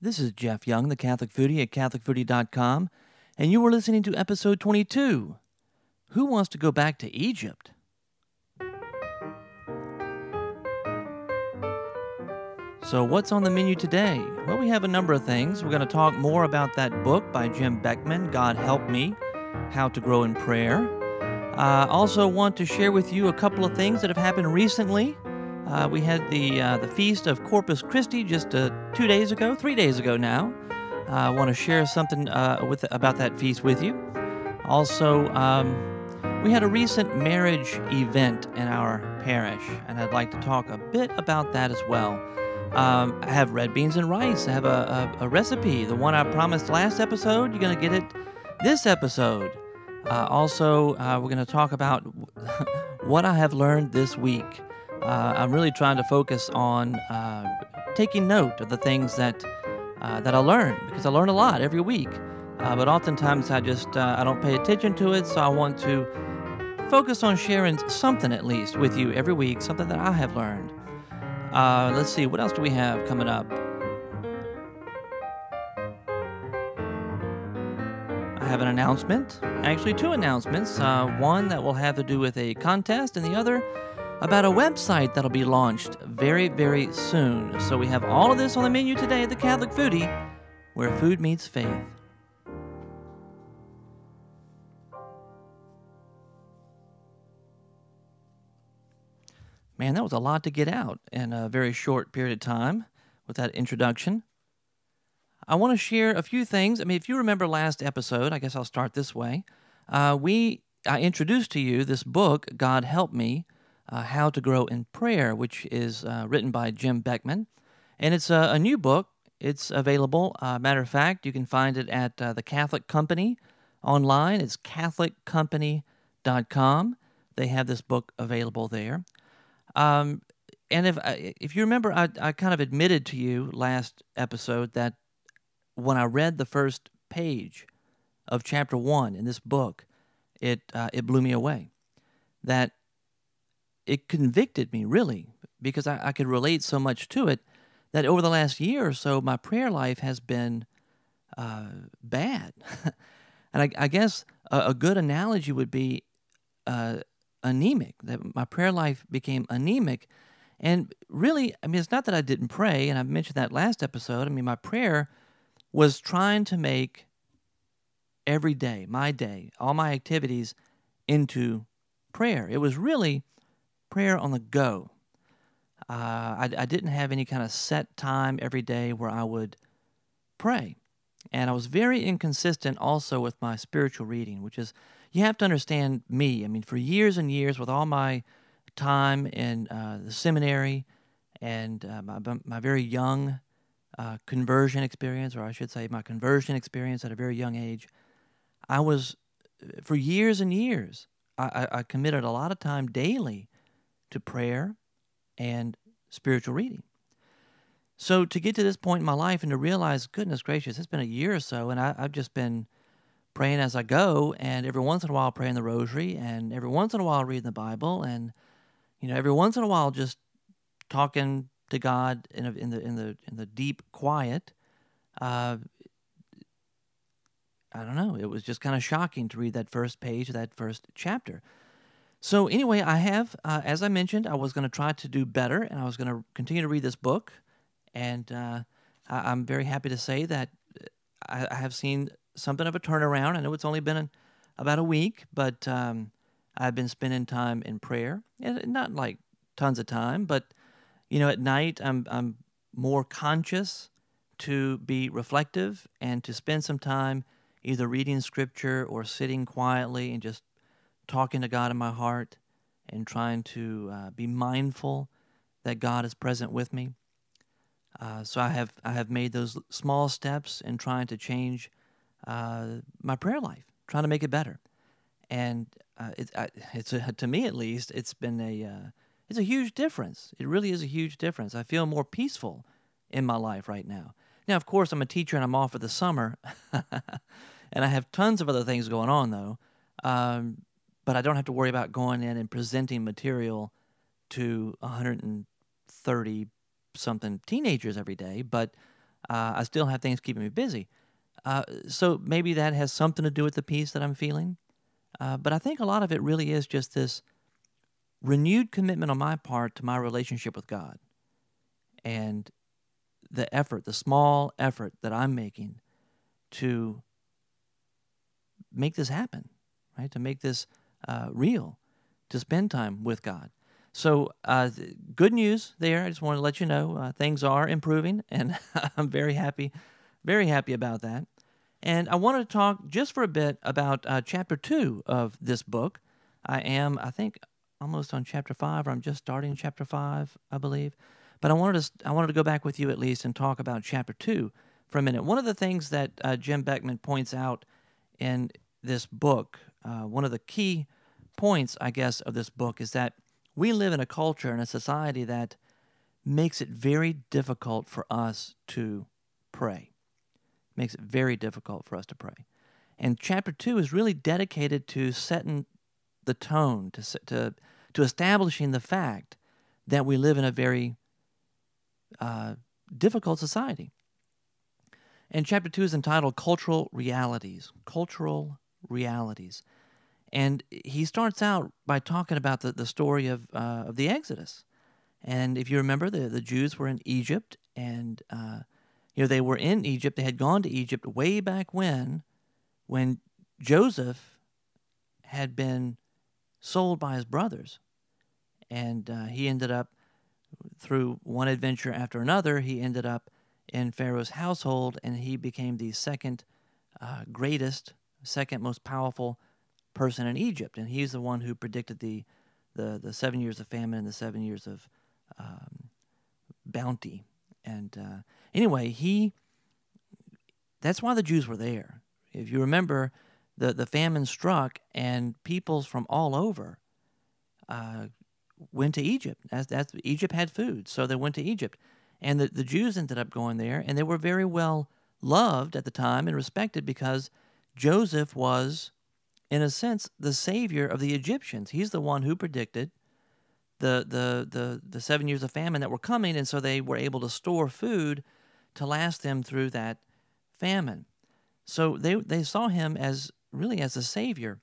This is Jeff Young, the Catholic Foodie at CatholicFoodie.com, and you are listening to episode 22, Who Wants to Go Back to Egypt? So what's on the menu today? Well, we have a number of things. We're going to talk more about that book by Jim Beckman, God Help Me, How to Grow in Prayer. I also want to share with you a couple of things that have happened recently. We had the Feast of Corpus Christi just 3 days ago now. I want to share something about that feast with you. Also, we had a recent marriage event in our parish, and I'd like to talk a bit about that as well. I have red beans and rice. I have a recipe, the one I promised last episode. You're going to get it this episode. Also, we're going to talk about what I have learned this week. I'm really trying to focus on taking note of the things that I learn, because I learn a lot every week. But oftentimes I just I don't pay attention to it, so I want to focus on sharing something at least with you every week, something that I have learned. Let's see, what else do we have coming up? I have an announcement, actually 2 announcements, one that will have to do with a contest and the other about a website that'll be launched very, very soon. So we have all of this on the menu today at the Catholic Foodie, where food meets faith. Man, that was a lot to get out in a very short period of time with that introduction. I want to share a few things. I mean, if you remember last episode, I guess I'll start this way. I introduced to you this book, God Help Me, How to Grow in Prayer, which is written by Jim Beckman. And it's a new book. It's available. Matter of fact, you can find it at the Catholic Company online. It's CatholicCompany.com. They have this book available there. And if you remember, I kind of admitted to you last episode that when I read the first page of chapter 1 in this book, it blew me away. That it convicted me, really, because I could relate so much to it, that over the last year or so, my prayer life has been bad. And I guess a good analogy would be anemic, that my prayer life became anemic. And really, I mean, it's not that I didn't pray, and I mentioned that last episode. I mean, my prayer was trying to make every day, my day, all my activities into prayer. It was really prayer on the go. I didn't have any kind of set time every day where I would pray. And I was very inconsistent also with my spiritual reading, which is, you have to understand me. I mean, for years and years, with all my time in the seminary and my very young conversion experience, or I should say my conversion experience at a very young age, I was, for years and years, I committed a lot of time daily to prayer and spiritual reading. So to get to this point in my life and to realize, goodness gracious, it's been a year or so, and I've just been praying as I go, and every once in a while praying the rosary, and every once in a while reading the Bible, and every once in a while just talking to God in the deep quiet. I don't know. It was just kind of shocking to read that first page of that first chapter. So anyway, I have, as I mentioned, I was going to try to do better, and I was going to continue to read this book, and I'm very happy to say that I have seen something of a turnaround. I know it's only been about a week, but I've been spending time in prayer, and not like tons of time, but at night I'm more conscious to be reflective and to spend some time either reading scripture or sitting quietly and just talking to God in my heart and trying to be mindful that God is present with me. So I have made those small steps in trying to change my prayer life, trying to make it better, and to me at least, it's been it's a huge difference. It really is a huge difference. I feel more peaceful in my life right now. Now, of course, I'm a teacher and I'm off for the summer, and I have tons of other things going on though. But I don't have to worry about going in and presenting material to 130 something teenagers every day. But I still have things keeping me busy. So maybe that has something to do with the peace that I'm feeling. But I think a lot of it really is just this renewed commitment on my part to my relationship with God and the effort, the small effort that I'm making to make this happen, right? To make this real, to spend time with God. So good news there. I just wanted to let you know things are improving, and I'm very happy about that. And I wanted to talk just for a bit about Chapter 2 of this book. I am, I think, almost on Chapter 5, or I'm just starting Chapter 5, I believe. But I wanted to go back with you at least and talk about Chapter 2 for a minute. One of the things that Jim Beckman points out in this book, one of the key points, I guess, of this book is that we live in a culture and a society that makes it very difficult for us to pray. Makes it very difficult for us to pray. And Chapter 2 is really dedicated to setting the tone, to establishing the fact that we live in a very difficult society. And Chapter 2 is entitled Cultural Realities. Cultural Realities. And he starts out by talking about the story of the Exodus. And if you remember, the Jews were in Egypt, and they were in Egypt. They had gone to Egypt way back when Joseph had been sold by his brothers. And he ended up, through one adventure after another, he ended up in Pharaoh's household, and he became the second most powerful person in Egypt. And he's the one who predicted the 7 years of famine and the 7 years of bounty. And anyway, that's why the Jews were there. If you remember, the famine struck, and peoples from all over went to Egypt. Egypt had food, so they went to Egypt. And the Jews ended up going there, and they were very well loved at the time and respected because Joseph was, in a sense, the savior of the Egyptians. He's the one who predicted the 7 years of famine that were coming, and so they were able to store food to last them through that famine. So they saw him as a savior.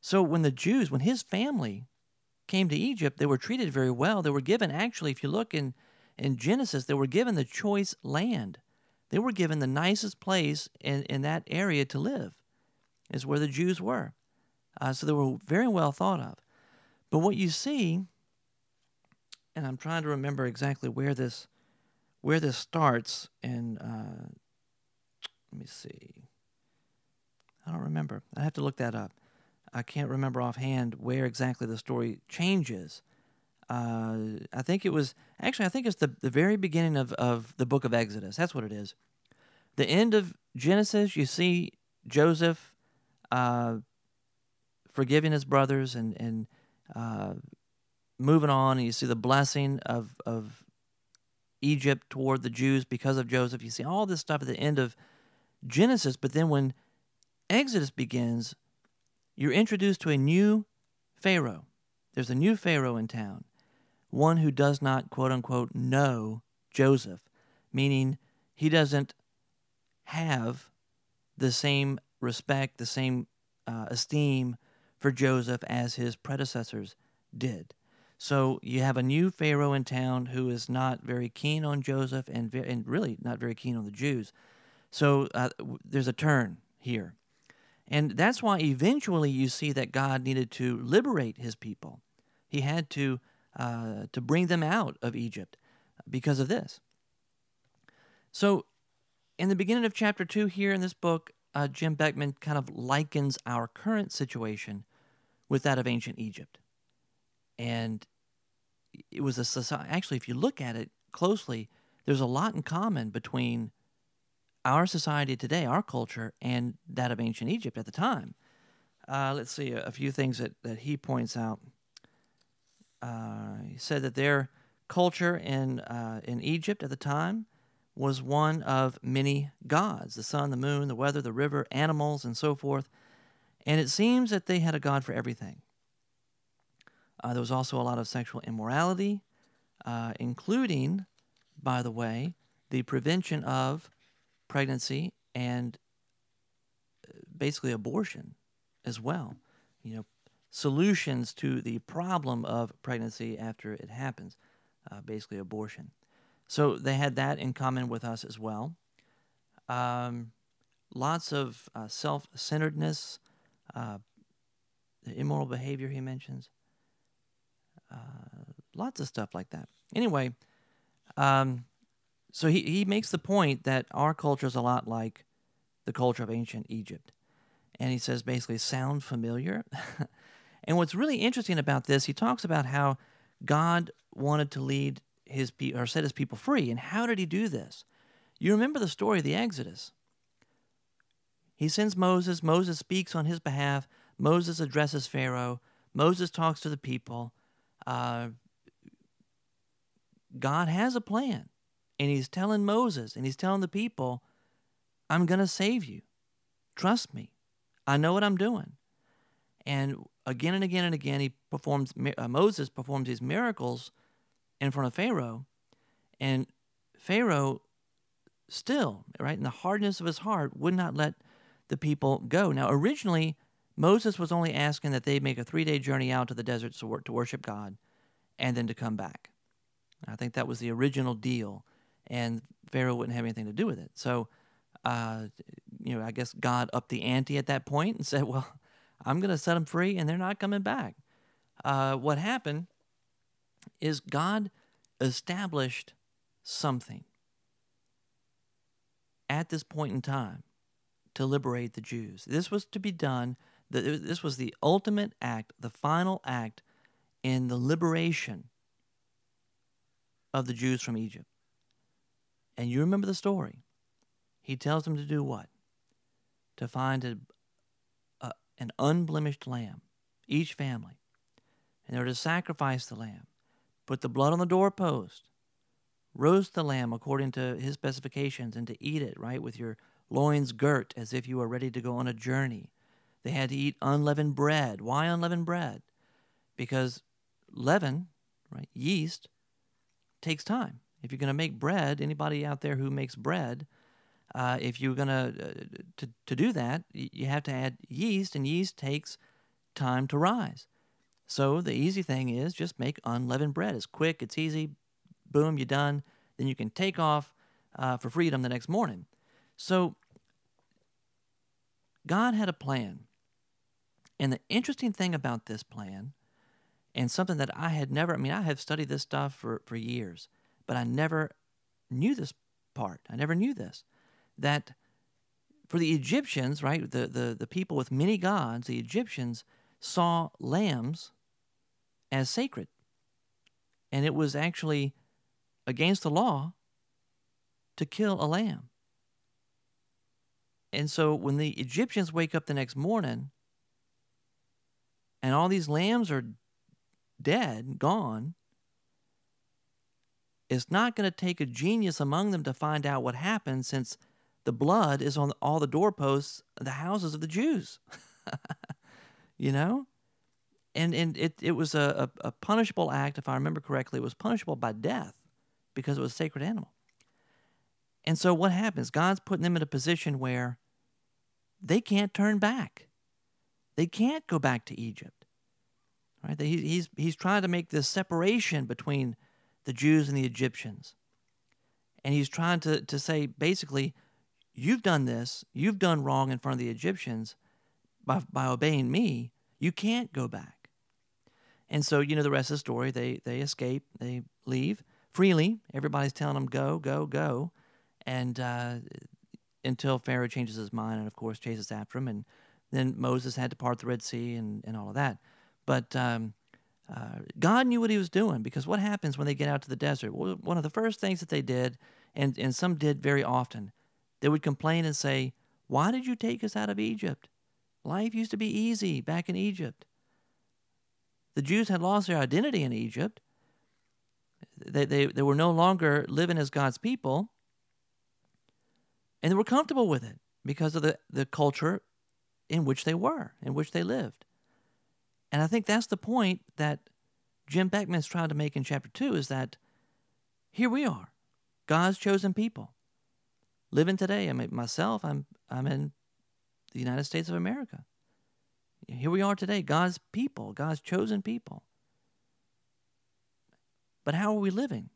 So when his family came to Egypt, they were treated very well. They were given, actually, if you look in Genesis, they were given the choice land. They were given the nicest place in that area to live, is where the Jews were. So they were very well thought of. But what you see, and I'm trying to remember exactly where this starts. And let me see. I don't remember. I have to look that up. I can't remember offhand where exactly the story changes. I think it's the very beginning of the book of Exodus. That's what it is. The end of Genesis, you see Joseph forgiving his brothers and moving on, and you see the blessing of Egypt toward the Jews because of Joseph. You see all this stuff at the end of Genesis, but then when Exodus begins, you're introduced to a new Pharaoh. There's a new Pharaoh in town, one who does not, quote-unquote, know Joseph, meaning he doesn't have the same respect, the same esteem for Joseph as his predecessors did. So you have a new Pharaoh in town who is not very keen on Joseph and really not very keen on the Jews. So there's a turn here. And that's why eventually you see that God needed to liberate his people. He had to bring them out of Egypt because of this. So in the beginning of Chapter 2 here in this book, Jim Beckman kind of likens our current situation with that of ancient Egypt. And it was a society, actually, if you look at it closely, there's a lot in common between our society today, our culture, and that of ancient Egypt at the time. Let's see, a few things that he points out. He said that their culture in Egypt at the time was one of many gods, the sun, the moon, the weather, the river, animals, and so forth. And it seems that they had a god for everything. There was also a lot of sexual immorality, including, by the way, the prevention of pregnancy and basically abortion as well. You know, solutions to the problem of pregnancy after it happens, basically abortion. So they had that in common with us as well. Lots of self-centeredness, the immoral behavior he mentions, lots of stuff like that. Anyway, so he makes the point that our culture is a lot like the culture of ancient Egypt. And he says basically, sound familiar? And what's really interesting about this, he talks about how God wanted to lead his people, or set his people free. And how did he do this? You remember the story of the Exodus. He sends Moses. Moses speaks on his behalf. Moses addresses Pharaoh. Moses talks to the people. God has a plan. And he's telling Moses, and he's telling the people, I'm going to save you. Trust me. I know what I'm doing. And again and again and again, he performs. Moses performs these miracles in front of Pharaoh, and Pharaoh still, right, in the hardness of his heart, would not let the people go. Now, originally, Moses was only asking that they make a 3-day journey out to the desert to worship God and then to come back. I think that was the original deal, and Pharaoh wouldn't have anything to do with it. So, you know, I guess God upped the ante at that point and said, well, I'm going to set them free, and they're not coming back. What happened is God established something at this point in time to liberate the Jews. This was to be done. This was the ultimate act, the final act in the liberation of the Jews from Egypt. And you remember the story. He tells them to do what? To find an unblemished lamb, each family. And they were to sacrifice the lamb, put the blood on the doorpost, roast the lamb according to his specifications, and to eat it, right, with your loins girt as if you were ready to go on a journey. They had to eat unleavened bread. Why unleavened bread? Because leaven, right, yeast, takes time. If you're going to make bread, anybody out there who makes bread, if you're going to do that, you have to add yeast, and yeast takes time to rise. So the easy thing is just make unleavened bread. It's quick, it's easy, boom, you're done. Then you can take off for freedom the next morning. So God had a plan. And the interesting thing about this plan, and something that I had never, I mean, I have studied this stuff for years, but I never knew this part. I never knew this. That for the Egyptians, right, the people with many gods, the Egyptians saw lambs as sacred. And it was actually against the law to kill a lamb. And so when the Egyptians wake up the next morning and all these lambs are dead, gone, it's not going to take a genius among them to find out what happened, since the blood is on all the doorposts of the houses of the Jews. You know? And it was a punishable act, if I remember correctly. It was punishable by death because it was a sacred animal. And so what happens? God's putting them in a position where they can't turn back. They can't go back to Egypt. Right? He's trying to make this separation between the Jews and the Egyptians. And he's trying to say, basically, you've done this, you've done wrong in front of the Egyptians by obeying me. You can't go back. And so, you know, the rest of the story, they escape, they leave freely. Everybody's telling them, go, go, go. And until Pharaoh changes his mind and, of course, chases after him. And then Moses had to part the Red Sea and all of that. But God knew what he was doing, because what happens when they get out to the desert? Well, one of the first things that they did, and some did very often, they would complain and say, why did you take us out of Egypt? Life used to be easy back in Egypt. The Jews had lost their identity in Egypt. They were no longer living as God's people. And they were comfortable with it because of the culture in which they were, in which they lived. And I think that's the point that Jim Beckman's trying to make in chapter 2, is that here we are. God's chosen people. Living today, I mean, myself, I'm in the United States of America. Here we are today, God's people, God's chosen people. But how are we living?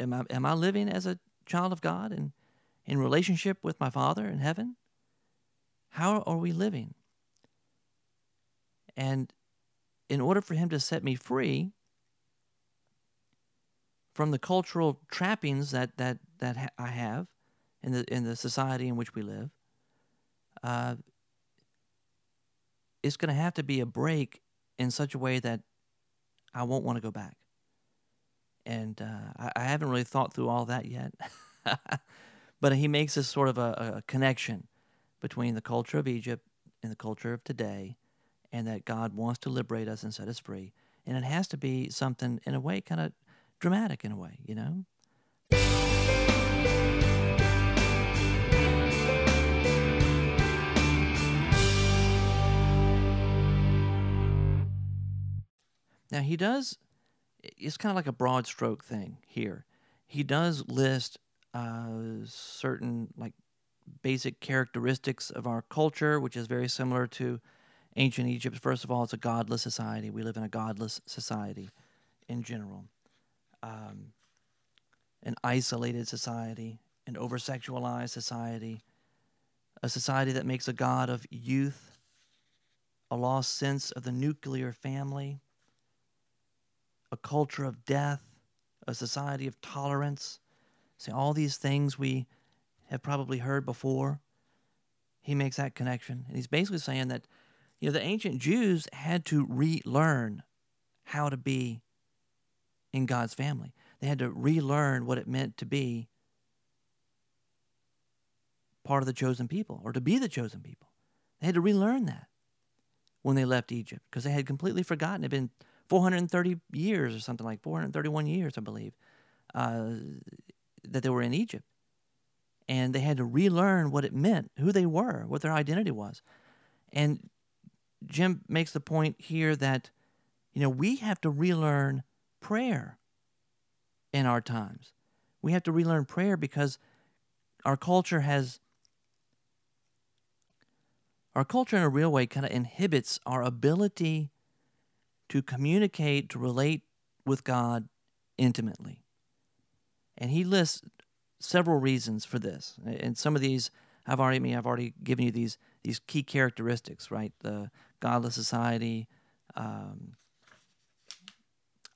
Am I living as a child of God and in relationship with my Father in heaven? How are we living? And in order for him to set me free from the cultural trappings that I have in the society in which we live, it's going to have to be a break in such a way that I won't want to go back. And I haven't really thought through all that yet. But he makes this sort of a connection between the culture of Egypt and the culture of today, and that God wants to liberate us and set us free. And it has to be something, in a way, kind of dramatic in a way, you know? Now, he does... It's kind of like a broad stroke thing here. He does list certain like basic characteristics of our culture, which is very similar to ancient Egypt. First of all, it's a godless society. We live in a godless society in general. An isolated society, an over-sexualized society, a society that makes a god of youth, a lost sense of the nuclear family, a culture of death, a society of tolerance. See, all these things we have probably heard before. He makes that connection. And he's basically saying that, you know, the ancient Jews had to relearn how to be in God's family. They had to relearn what it meant to be part of the chosen people or to be the chosen people. They had to relearn that when they left Egypt because they had completely forgotten. It had been 430 years or something, like 431 years, I believe, that they were in Egypt. And they had to relearn what it meant, who they were, what their identity was. And Jim makes the point here that, you know, we have to relearn prayer in our times. We have to relearn prayer because our culture in a real way kind of inhibits our ability to communicate, to relate with God intimately. And he lists several reasons for this. And some of these, I've already given you these key characteristics, right? The godless society,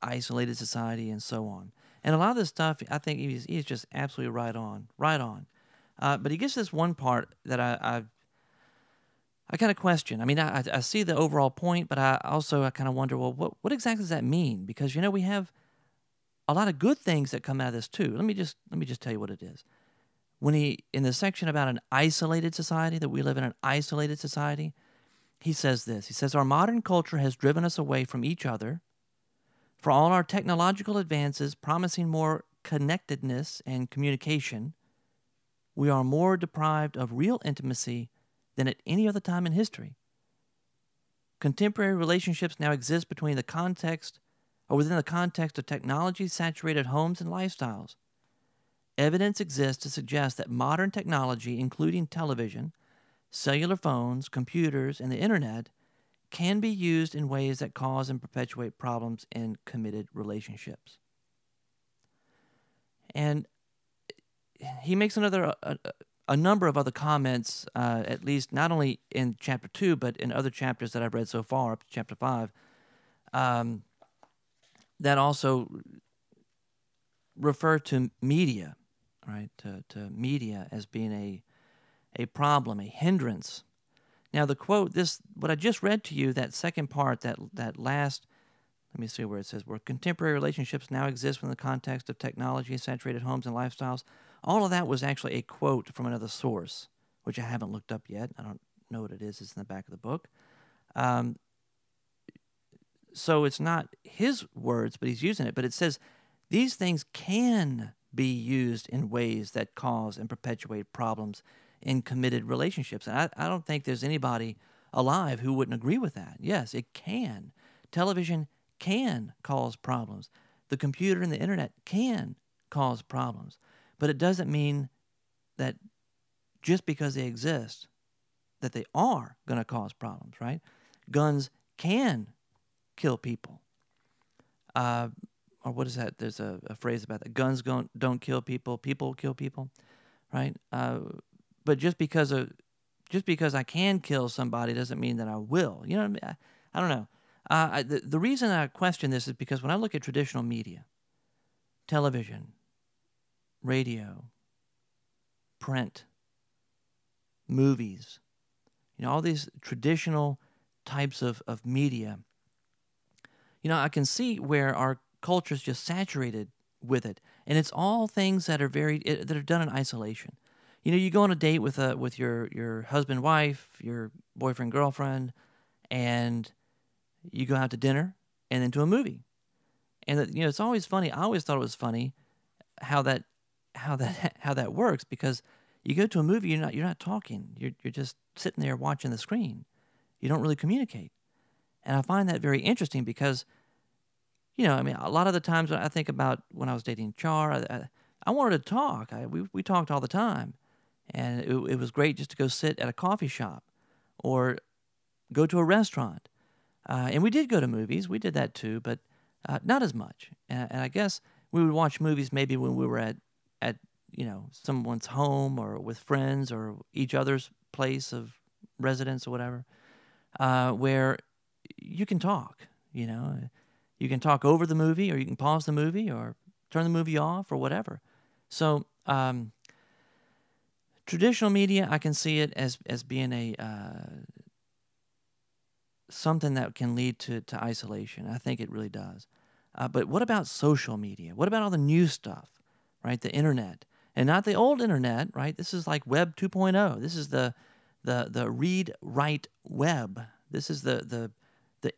isolated society, and so on. And a lot of this stuff, I think he's just absolutely right on. But he gets this one part that I kind of question. I mean, I see the overall point, but I also kind of wonder, well, what exactly does that mean? Because, you know, we have a lot of good things that come out of this too. Let me just tell you what it is. When in the section about an isolated society, that we live in an isolated society, he says this. He says, our modern culture has driven us away from each other. For all our technological advances promising more connectedness and communication, we are more deprived of real intimacy than at any other time in history. Contemporary relationships now exist within the context of technology-saturated homes and lifestyles. Evidence exists to suggest that modern technology, including television, cellular phones, computers, and the internet, can be used in ways that cause and perpetuate problems in committed relationships. And he makes a number of other comments, at least not only in chapter 2, but in other chapters that I've read so far, up to chapter 5, that also refer to media, right? To media as being a problem, a hindrance. Now the quote, what I just read to you, that second part, that last, let me see where it says, where contemporary relationships now exist within the context of technology, saturated homes, and lifestyles. All of that was actually a quote from another source, which I haven't looked up yet. I don't know what it is. It's in the back of the book. So it's not his words, but he's using it. But it says, these things can be used in ways that cause and perpetuate problems in committed relationships. And I don't think there's anybody alive who wouldn't agree with that. Yes, it can. Television can cause problems. The computer and the internet can cause problems. But it doesn't mean that just because they exist, that they are going to cause problems, right? Guns can kill people. Or what is that? There's a phrase about that. Guns don't kill people. People kill people, right? But just because I can kill somebody doesn't mean that I will. You know what I mean? I don't know. The reason I question this is because when I look at traditional media, television, radio, print, movies, you know, all these traditional types of media, you know, I can see where our culture is just saturated with it, and it's all things that are that are done in isolation. You know, you go on a date with your husband, wife, your boyfriend, girlfriend, and you go out to dinner and then to a movie, and you know, it's always funny. I always thought it was funny how that works, because you go to a movie, you're not talking, you're just sitting there watching the screen. You don't really communicate, and I find that very interesting because, you know, I mean, a lot of the times when I think about when I was dating Char, I wanted to talk. We talked all the time, and it was great just to go sit at a coffee shop or go to a restaurant. And we did go to movies. We did that too, but not as much. And I guess we would watch movies maybe when we were at you know, someone's home or with friends or each other's place of residence or whatever, where you can talk, you know. You can talk over the movie, or you can pause the movie, or turn the movie off, or whatever. So traditional media, I can see it as being a something that can lead to isolation. I think it really does. But what about social media? What about all the new stuff, right? The internet, and not the old internet, right? This is like Web 2.0. This is the read-write web. This is the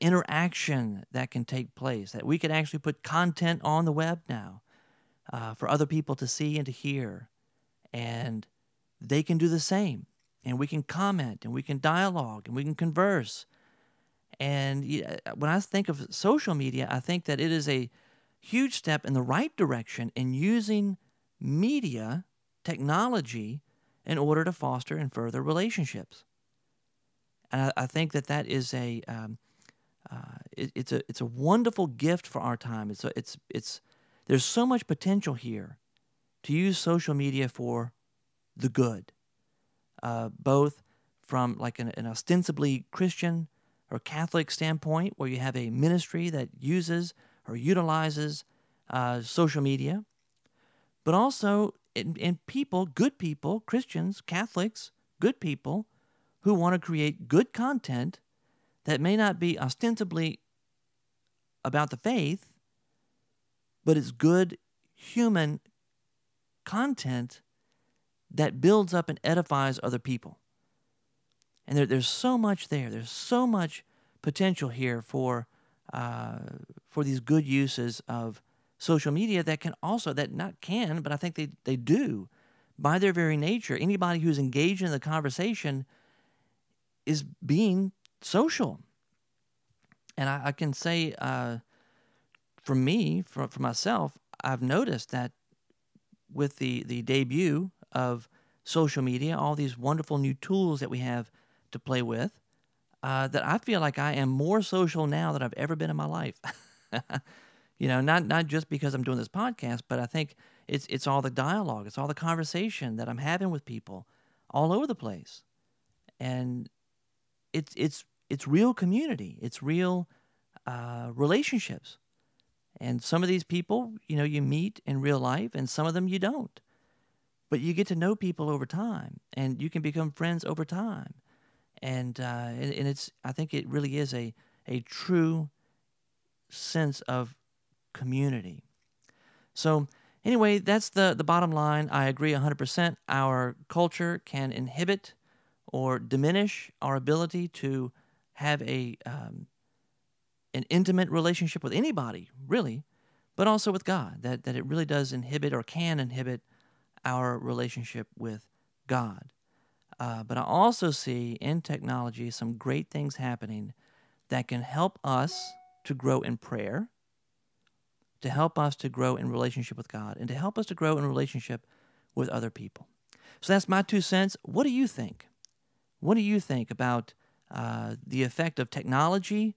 interaction that can take place, that we can actually put content on the web now for other people to see and to hear, and they can do the same, and we can comment, and we can dialogue, and we can converse. And when I think of social media, I think that it is a huge step in the right direction in using media, technology, in order to foster and further relationships. And I think that is a... it's a wonderful gift for our time. There's so much potential here to use social media for the good, both from like an ostensibly Christian or Catholic standpoint, where you have a ministry that uses or utilizes social media, but also in people, good people, Christians, Catholics, good people who want to create good content that may not be ostensibly about the faith, but it's good human content that builds up and edifies other people. And there's so much there. There's so much potential here for these good uses of social media that I think they do by their very nature. Anybody who's engaged in the conversation is being social. And I can say for myself, I've noticed that with the debut of social media, all these wonderful new tools that we have to play with, that I feel like I am more social now than I've ever been in my life. You know, not just because I'm doing this podcast, but I think it's all the dialogue, it's all the conversation that I'm having with people all over the place. And it's real community. It's real relationships. And some of these people, you know, you meet in real life, and some of them you don't. But you get to know people over time, and you can become friends over time. And I think it really is a true sense of community. So anyway, that's the bottom line. I agree 100%. Our culture can inhibit or diminish our ability to have an intimate relationship with anybody, really, but also with God, that it really does inhibit or can inhibit our relationship with God. But I also see in technology some great things happening that can help us to grow in prayer, to help us to grow in relationship with God and to help us to grow in relationship with other people. So that's my 2 cents. What do you think? What do you think about the effect of technology,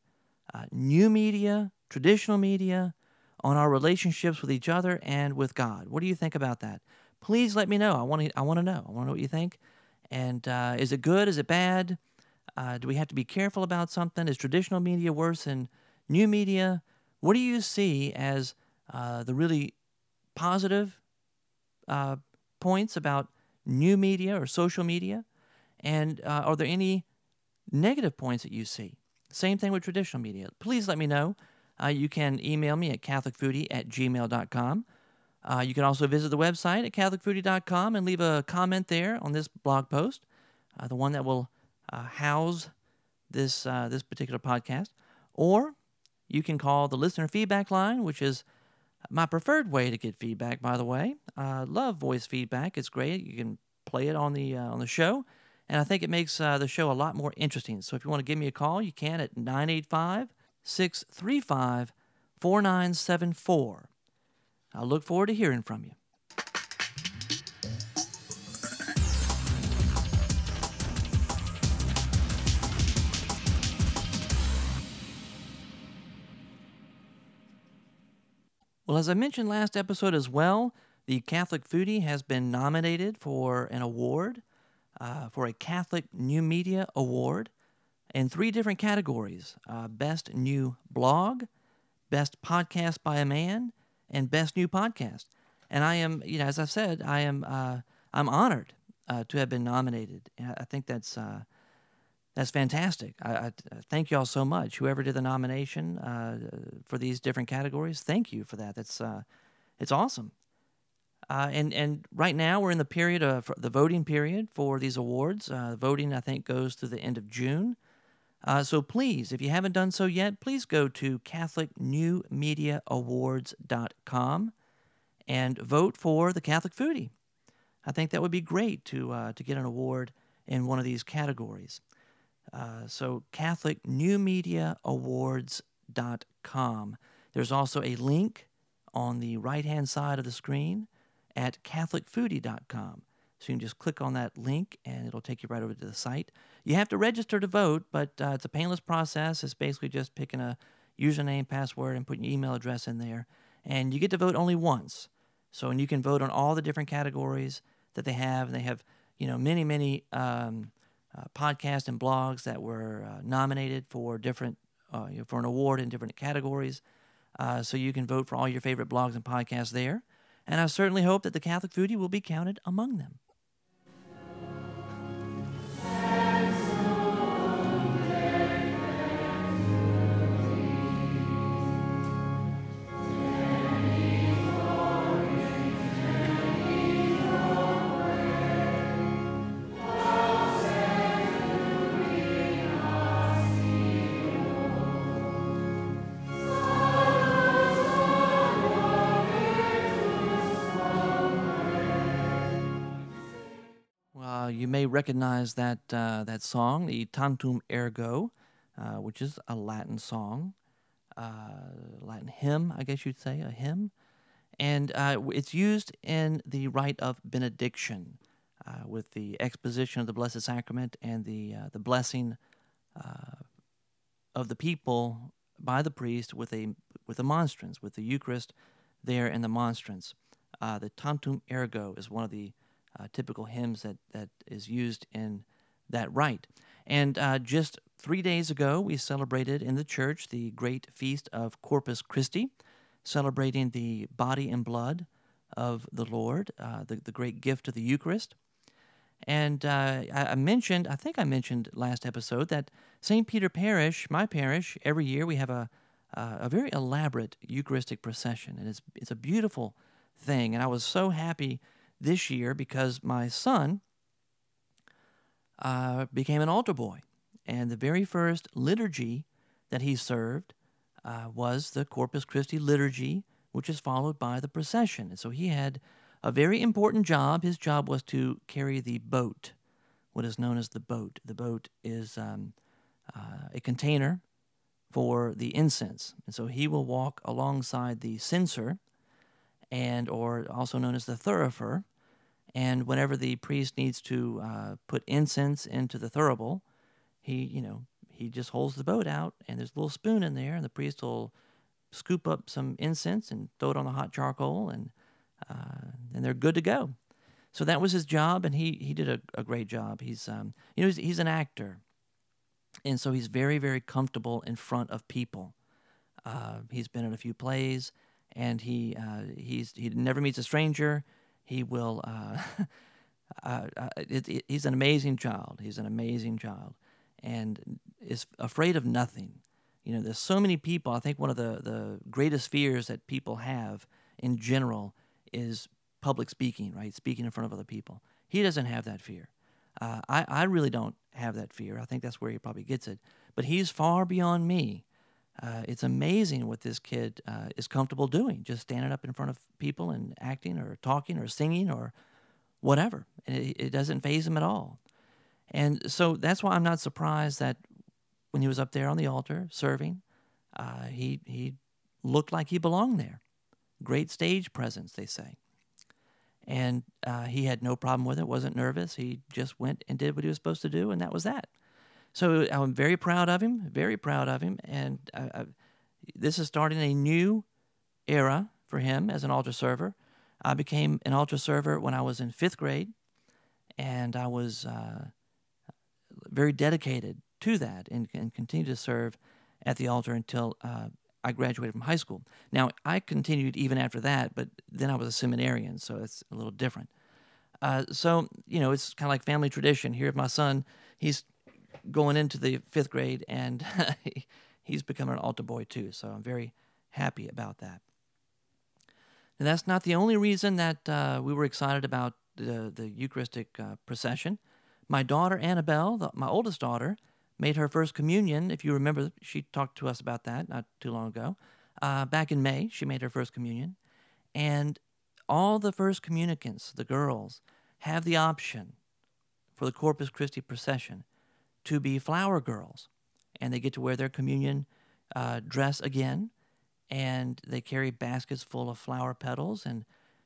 new media, traditional media, on our relationships with each other and with God? What do you think about that? Please let me know. I want to know. I want to know what you think. And is it good? Is it bad? Do we have to be careful about something? Is traditional media worse than new media? What do you see as the really positive points about new media or social media? And are there any negative points that you see? Same thing with traditional media. Please let me know. You can email me at catholicfoodie@gmail.com. You can also visit the website at catholicfoodie.com and leave a comment there on this blog post, the one that will house this this particular podcast. Or you can call the listener feedback line, which is my preferred way to get feedback, by the way. I love voice feedback. It's great. You can play it on the show, and I think it makes the show a lot more interesting. So if you want to give me a call, you can at 985-635-4974. I look forward to hearing from you. Well, as I mentioned last episode as well, the Catholic Foodie has been nominated for an award, for a Catholic New Media Award, in 3 different categories: Best New Blog, Best Podcast by a Man, and Best New Podcast. And I am, you know, as I've said, I'm honored to have been nominated. And I think that's fantastic. I thank you all so much. Whoever did the nomination for these different categories, thank you for that. That's it's awesome. And right now we're in the period of the voting period for these awards. Voting, I think, goes through the end of June. So please, if you haven't done so yet, please go to CatholicNewMediaAwards.com and vote for the Catholic Foodie. I think that would be great to get an award in one of these categories. So CatholicNewMediaAwards.com. There's also a link on the right-hand side of the screen at CatholicFoodie.com. So you can just click on that link, and it'll take you right over to the site. You have to register to vote, but it's a painless process. It's basically just picking a username, password, and putting your email address in there. And you get to vote only once. So, and you can vote on all the different categories that they have. And they have, you know, many podcasts and blogs that were nominated for different you know, for an award in different categories. So you can vote for all your favorite blogs and podcasts there. And I certainly hope that the Catholic Foodie will be counted among them. You may recognize that that song, the Tantum Ergo, which is a Latin song, Latin hymn, I guess you'd say, a hymn. And it's used in the rite of benediction with the exposition of the Blessed Sacrament and the blessing of the people by the priest with a monstrance, with the Eucharist there in the monstrance. The Tantum Ergo is one of the typical hymns that is used in that rite. And just 3 days ago, we celebrated in the church the great feast of Corpus Christi, celebrating the body and blood of the Lord, the great gift of the Eucharist. And I think I mentioned last episode that St. Peter Parish, my parish, every year we have a very elaborate Eucharistic procession, and it's a beautiful thing. And I was so happy this year because my son became an altar boy, and the very first liturgy that he served was the Corpus Christi liturgy, which is followed by the procession. And so he had a very important job. His job was to carry the boat, what is known as the boat. The boat is a container for the incense. And so he will walk alongside the censer, and or also known as the thurifer. And whenever the priest needs to put incense into the thurible, he just holds the boat out, and there's a little spoon in there, and the priest will scoop up some incense and throw it on the hot charcoal, and they're good to go. So that was his job, and he did a great job. He's an actor, and so he's very, very comfortable in front of people. He's been in a few plays, and he never meets a stranger. He will. He's an amazing child. He's an amazing child, and is afraid of nothing. There's so many people. I think one of the greatest fears that people have in general is public speaking, right? Speaking in front of other people. He doesn't have that fear. I really don't have that fear. I think that's where he probably gets it. But he's far beyond me. It's amazing what this kid is comfortable doing, just standing up in front of people and acting or talking or singing or whatever. And it doesn't faze him at all. And so that's why I'm not surprised that when he was up there on the altar serving, he looked like he belonged there. Great stage presence, they say. And he had no problem with it, wasn't nervous. He just went and did what he was supposed to do, and that was that. So I'm very proud of him, and this is starting a new era for him as an altar server. I became an altar server when I was in fifth grade, and I was very dedicated to that and continued to serve at the altar until I graduated from high school. Now, I continued even after that, but then I was a seminarian, so it's a little different. So, it's kind of like family tradition. Here, my son, he's going into the fifth grade, and he's becoming an altar boy too, so I'm very happy about that. And that's not the only reason that we were excited about the Eucharistic procession. My daughter, Annabelle, my oldest daughter, made her first communion. If you remember, she talked to us about that not too long ago. Back in May, she made her first communion. And all the first communicants, the girls, have the option for the Corpus Christi procession to be flower girls. And they get to wear their communion dress again. And they carry baskets full of flower petals. And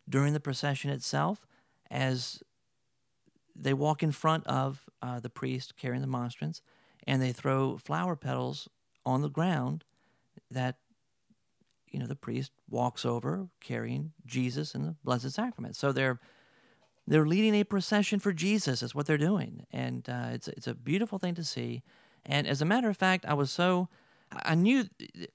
during the procession itself, as they walk in front of the priest carrying the monstrance, and they throw flower petals on the ground that, the priest walks over carrying Jesus in the Blessed Sacrament. So they're leading a procession for Jesus is what they're doing. And it's a beautiful thing to see. And as a matter of fact, I knew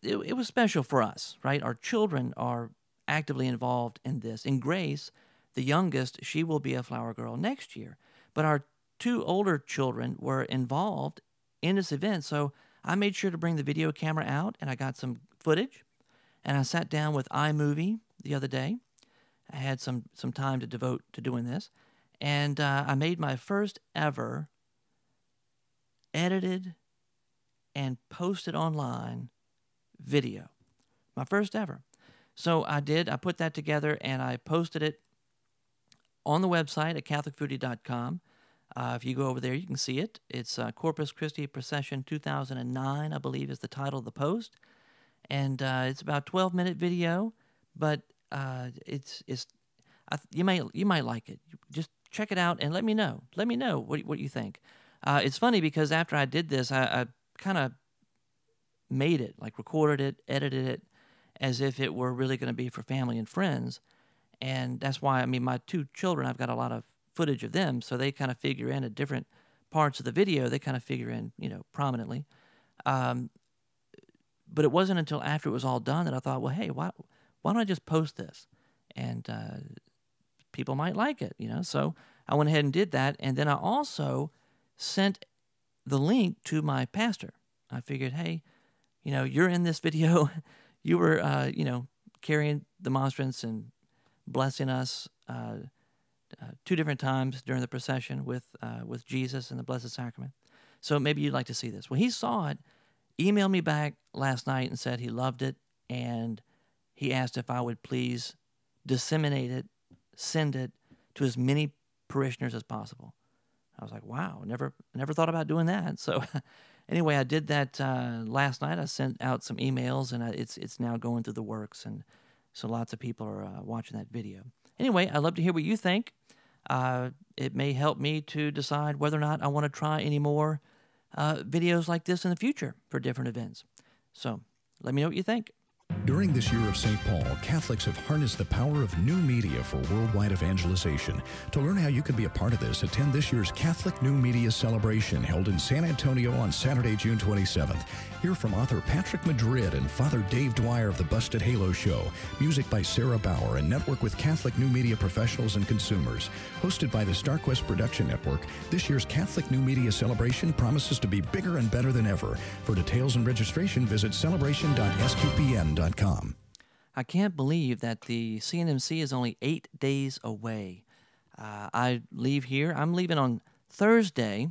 it was special for us, right? Our children are actively involved in this. In Grace, the youngest, she will be a flower girl next year. But our two older children were involved in this event, so I made sure to bring the video camera out, and I got some footage, and I sat down with iMovie the other day. I had some time to devote to doing this, and I made my first ever edited and posted online video, my first ever. So I put that together, and I posted it on the website at CatholicFoodie.com. If you go over there, you can see it. It's Corpus Christi Procession 2009, I believe, is the title of the post. And it's about a 12-minute video, but you might like it. Just check it out and let me know. Let me know what you think. It's funny because after I did this, I kind of made it, like recorded it, edited it, as if it were really going to be for family and friends. And that's why, my two children, I've got a lot of footage of them, so they kind of figure in at different parts of the video. They kind of figure in, prominently. But it wasn't until after it was all done that I thought, well, hey, why don't I just post this? And people might like it, So I went ahead and did that, and then I also sent the link to my pastor. I figured, hey, you're in this video. You were, carrying the monstrance and blessing us, two different times during the procession with Jesus and the Blessed Sacrament. So maybe you'd like to see this. Well, he saw it, emailed me back last night and said he loved it, and he asked if I would please disseminate it, send it to as many parishioners as possible. I was like, wow, never thought about doing that. So anyway, I did that last night. I sent out some emails, and it's now going through the works, and so lots of people are watching that video. Anyway, I'd love to hear what you think. It may help me to decide whether or not I want to try any more videos like this in the future for different events. So let me know what you think. During this year of St. Paul, Catholics have harnessed the power of new media for worldwide evangelization. To learn how you can be a part of this, attend this year's Catholic New Media Celebration held in San Antonio on Saturday, June 27th. Hear from author Patrick Madrid and Father Dave Dwyer of the Busted Halo Show, music by Sarah Bauer, and network with Catholic New Media professionals and consumers. Hosted by the StarQuest Production Network, this year's Catholic New Media Celebration promises to be bigger and better than ever. For details and registration, visit celebration.sqpn.com. I can't believe that the CNMC is only 8 days away. I leave here. I'm leaving on Thursday.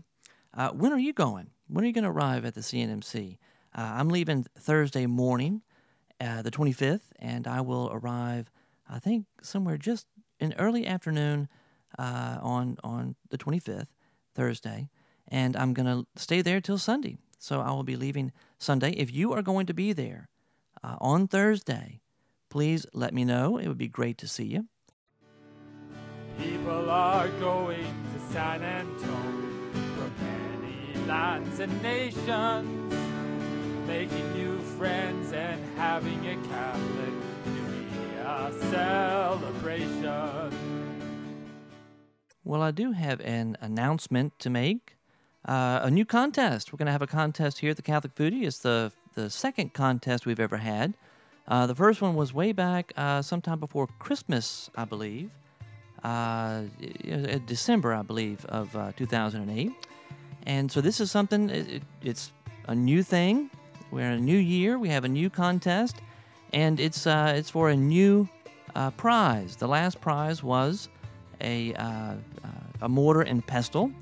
When are you going? When are you going to arrive at the CNMC? I'm leaving Thursday morning, the 25th, and I will arrive, I think, somewhere just in early afternoon on the 25th, Thursday, and I'm going to stay there till Sunday. So I will be leaving Sunday. If you are going to be there, on Thursday, please let me know. It would be great to see you. People are going to San Antonio from many lands and nations, making new friends and having a Catholic New Media celebration. Well, I do have an announcement to make. A new contest. We're going to have a contest here at the Catholic Foodie. It's the second contest we've ever had. The first one was way back sometime before Christmas, I believe. December, I believe, of 2008. And so this is something, it's a new thing. We're in a new year. We have a new contest. And it's for a new prize. The last prize was a mortar and pestle.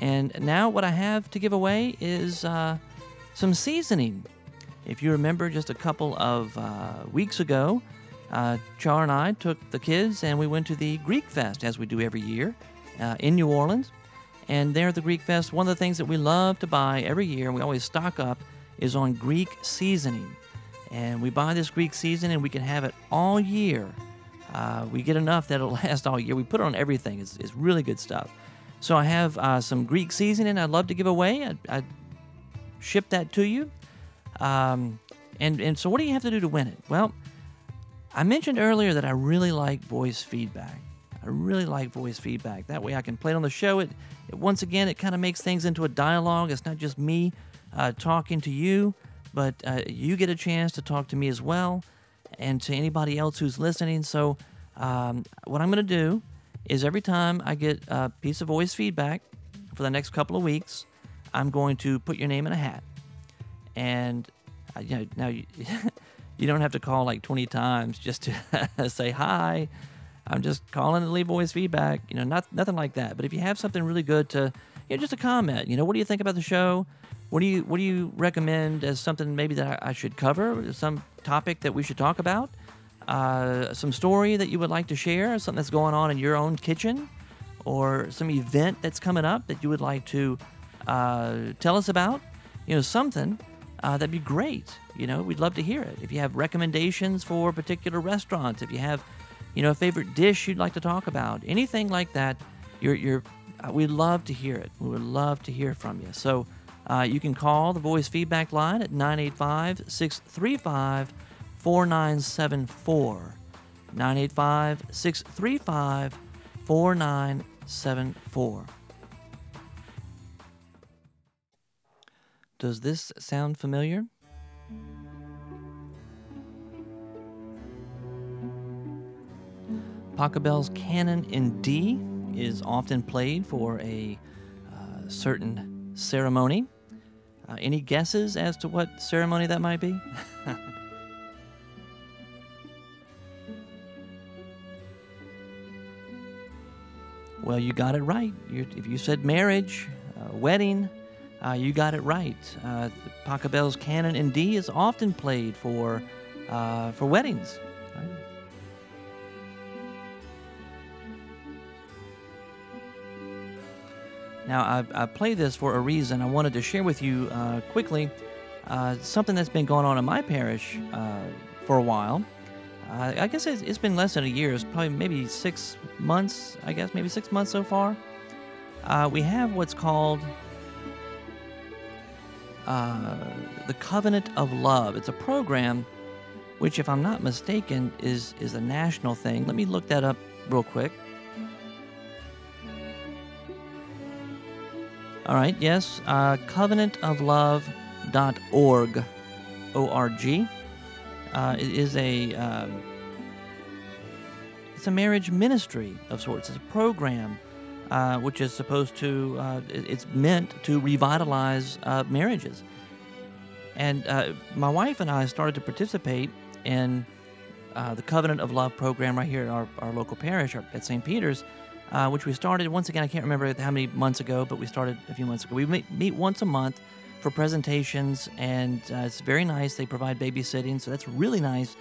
And now what I have to give away is some seasoning. If you remember, just a couple of weeks ago, Char and I took the kids and we went to the Greek Fest, as we do every year, in New Orleans. And there at the Greek Fest, one of the things that we love to buy every year, and we always stock up, is on Greek seasoning. And we buy this Greek seasoning and we can have it all year. We get enough that it'll last all year. We put it on everything. It's really good stuff. So I have some Greek seasoning I'd love to give away. I'd ship that to you. And so what do you have to do to win it? Well, I mentioned earlier that I really like voice feedback. That way I can play it on the show. Once again, it kind of makes things into a dialogue. It's not just me talking to you, but you get a chance to talk to me as well and to anybody else who's listening. So what I'm going to do is every time I get a piece of voice feedback for the next couple of weeks, I'm going to put your name in a hat. And you know, now you don't have to call like 20 times just to say, hi, I'm just calling to leave voice feedback. You know, nothing like that. But if you have something really good to, you know, just a comment, you know, what do you think about the show? What do you recommend as something maybe that I should cover? Some topic that we should talk about? Some story that you would like to share? Something that's going on in your own kitchen? Or some event that's coming up that you would like to tell us about? You know, something. That'd be great. You know, we'd love to hear it. If you have recommendations for particular restaurants, if you have, you know, a favorite dish you'd like to talk about, anything like that, we'd love to hear it. We would love to hear from you. So you can call the voice feedback line at 985-635-4974. 985-635-4974. Does this sound familiar? Pachelbel's Canon in D is often played for a certain ceremony. Any guesses as to what ceremony that might be? Well, you got it right. If you said marriage, wedding, you got it right. Pachelbel's Canon in D is often played for weddings. Right? Now, I play this for a reason. I wanted to share with you quickly something that's been going on in my parish for a while. I guess it's been less than a year. It's probably maybe 6 months, I guess, maybe 6 months so far. We have what's called the Covenant of Love. It's a program which, if I'm not mistaken, is a national thing. Let me look that up real quick. All right, yes, covenantoflove.org, O-R-G. It is a marriage ministry of sorts. It's a program which is supposed to, it's meant to revitalize marriages. And my wife and I started to participate in the Covenant of Love program right here at our local parish at St. Peter's, which we started, once again, I can't remember how many months ago, but we started a few months ago. We meet once a month for presentations, and it's very nice. They provide babysitting, so that's really nice,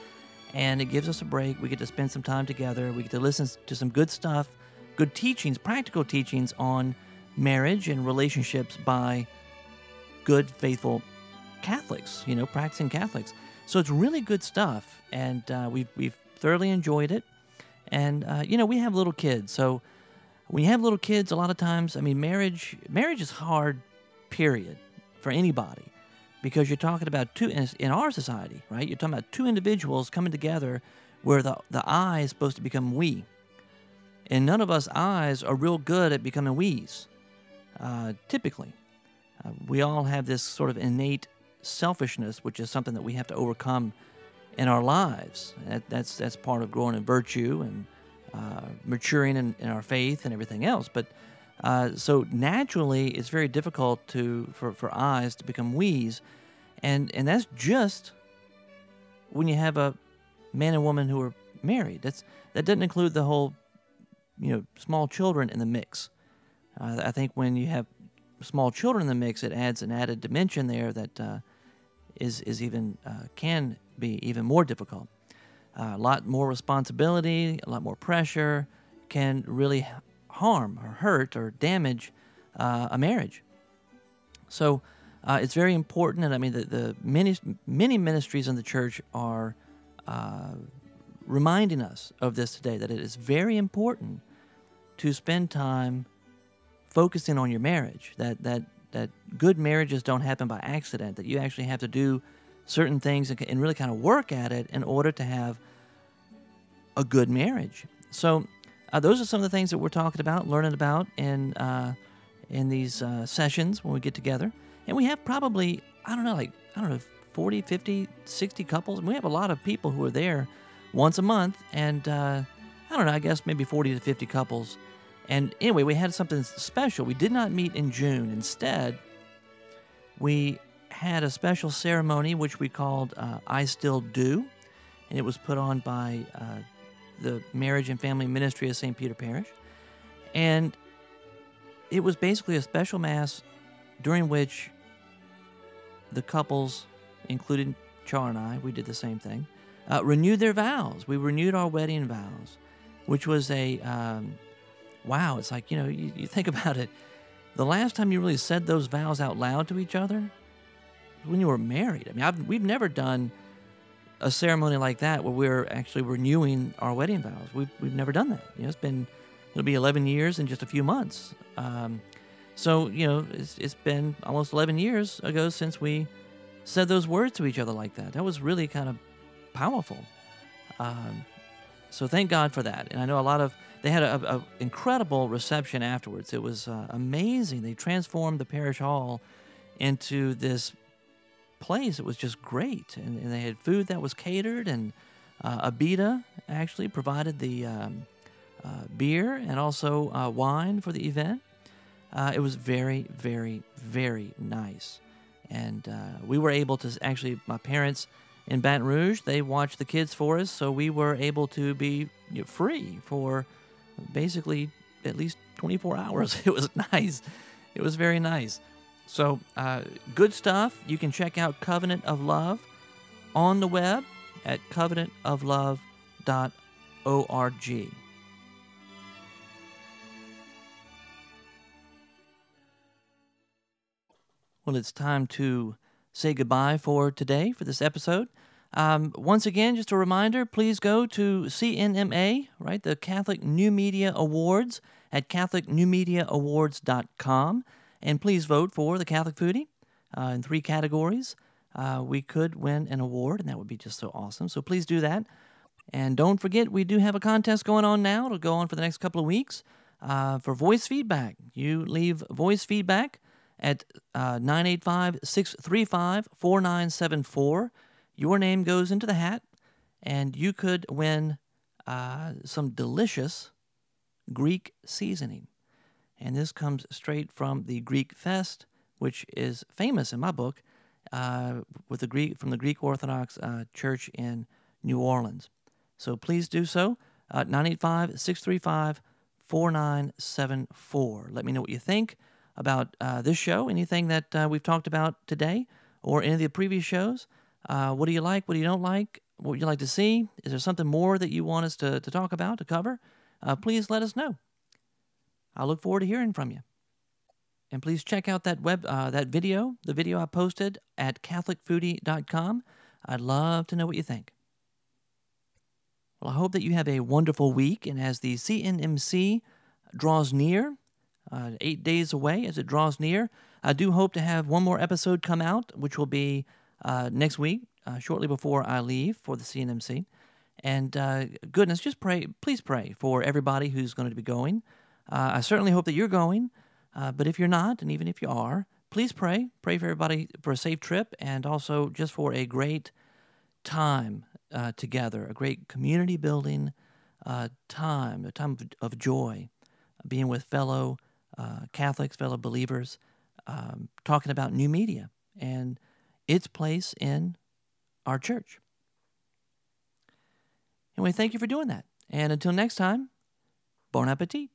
and it gives us a break. We get to spend some time together. We get to listen to some good stuff, good teachings, practical teachings on marriage and relationships by good, faithful Catholics, you know, practicing Catholics. So it's really good stuff, and we've thoroughly enjoyed it. And, you know, we have little kids, so when you have little kids, a lot of times, I mean, marriage is hard, period, for anybody, because you're talking about two, in our society, right? You're talking about two individuals coming together where the I is supposed to become we. And none of us I's are real good at becoming we's, typically. We all have this sort of innate selfishness, which is something that we have to overcome in our lives. That's part of growing in virtue and maturing in our faith and everything else. But so naturally, it's very difficult for I's to become we's, and that's just when you have a man and woman who are married. That doesn't include the whole, you know, small children in the mix. I think when you have small children in the mix, it adds an added dimension there that is even can be even more difficult. A lot more responsibility, a lot more pressure can really harm or hurt or damage a marriage. So it's very important, and I mean the many ministries in the church are reminding us of this today, that it is very important to spend time focusing on your marriage, that good marriages don't happen by accident, that you actually have to do certain things and really kind of work at it in order to have a good marriage. So those are some of the things that we're talking about, learning about in these sessions when we get together. And we have probably, 40, 50, 60 couples. And we have a lot of people who are there once a month, and I guess maybe 40 to 50 couples. And anyway, we had something special. We did not meet in June. Instead, we had a special ceremony which we called I Still Do, and it was put on by the Marriage and Family Ministry of St. Peter Parish. And it was basically a special mass during which the couples, including Char and I, we did the same thing, renewed their vows. We renewed our wedding vows, which was a, wow, it's like, you know, you think about it. The last time you really said those vows out loud to each other, when you were married. I mean, we've never done a ceremony like that where we're actually renewing our wedding vows. We've never done that. You know, it'll be 11 years in just a few months. So, you know, it's been almost 11 years ago since we said those words to each other like that. That was really kind of powerful. So thank God for that. And I know they had an incredible reception afterwards. It was amazing. They transformed the parish hall into this place. It was just great, and they had food that was catered, and Abida actually provided the beer and also wine for the event. It was very, very, very nice, and we were able to actually, my parents in Baton Rouge, they watched the kids for us, so we were able to be free for basically at least 24 hours. It was nice. It was very nice. So, good stuff. You can check out Covenant of Love on the web at covenantoflove.org. Well, it's time to say goodbye for today, for this episode. Once again, just a reminder, please go to CNMA, right, the Catholic New Media Awards, at catholicnewmediaawards.com, and please vote for the Catholic Foodie in 3 categories. We could win an award, and that would be just so awesome, so please do that. And don't forget, we do have a contest going on now. It'll go on for the next couple of weeks for voice feedback. You leave voice feedback at 985-635-4974. Your name goes into the hat, and you could win some delicious Greek seasoning. And this comes straight from the Greek Fest, which is famous in my book, from the Greek Orthodox Church in New Orleans. So please do so, 985-635-4974. Let me know what you think about this show, anything that we've talked about today or any of the previous shows. What do you like? What do you don't like? What would you like to see? Is there something more that you want us to talk about, to cover? Please let us know. I look forward to hearing from you. And please check out that video I posted at CatholicFoodie.com. I'd love to know what you think. Well, I hope that you have a wonderful week, and as the CNMC draws near, 8 days away as it draws near, I do hope to have one more episode come out, which will be next week, shortly before I leave for the CNMC. And goodness, just pray, please pray for everybody who's going to be going. I certainly hope that you're going, but if you're not, and even if you are, please pray. Pray for everybody for a safe trip, and also just for a great time together, a great community-building time, a time of joy, being with fellow Catholics, fellow believers, talking about new media and its place in our church. And we thank you for doing that. And until next time, bon appetit.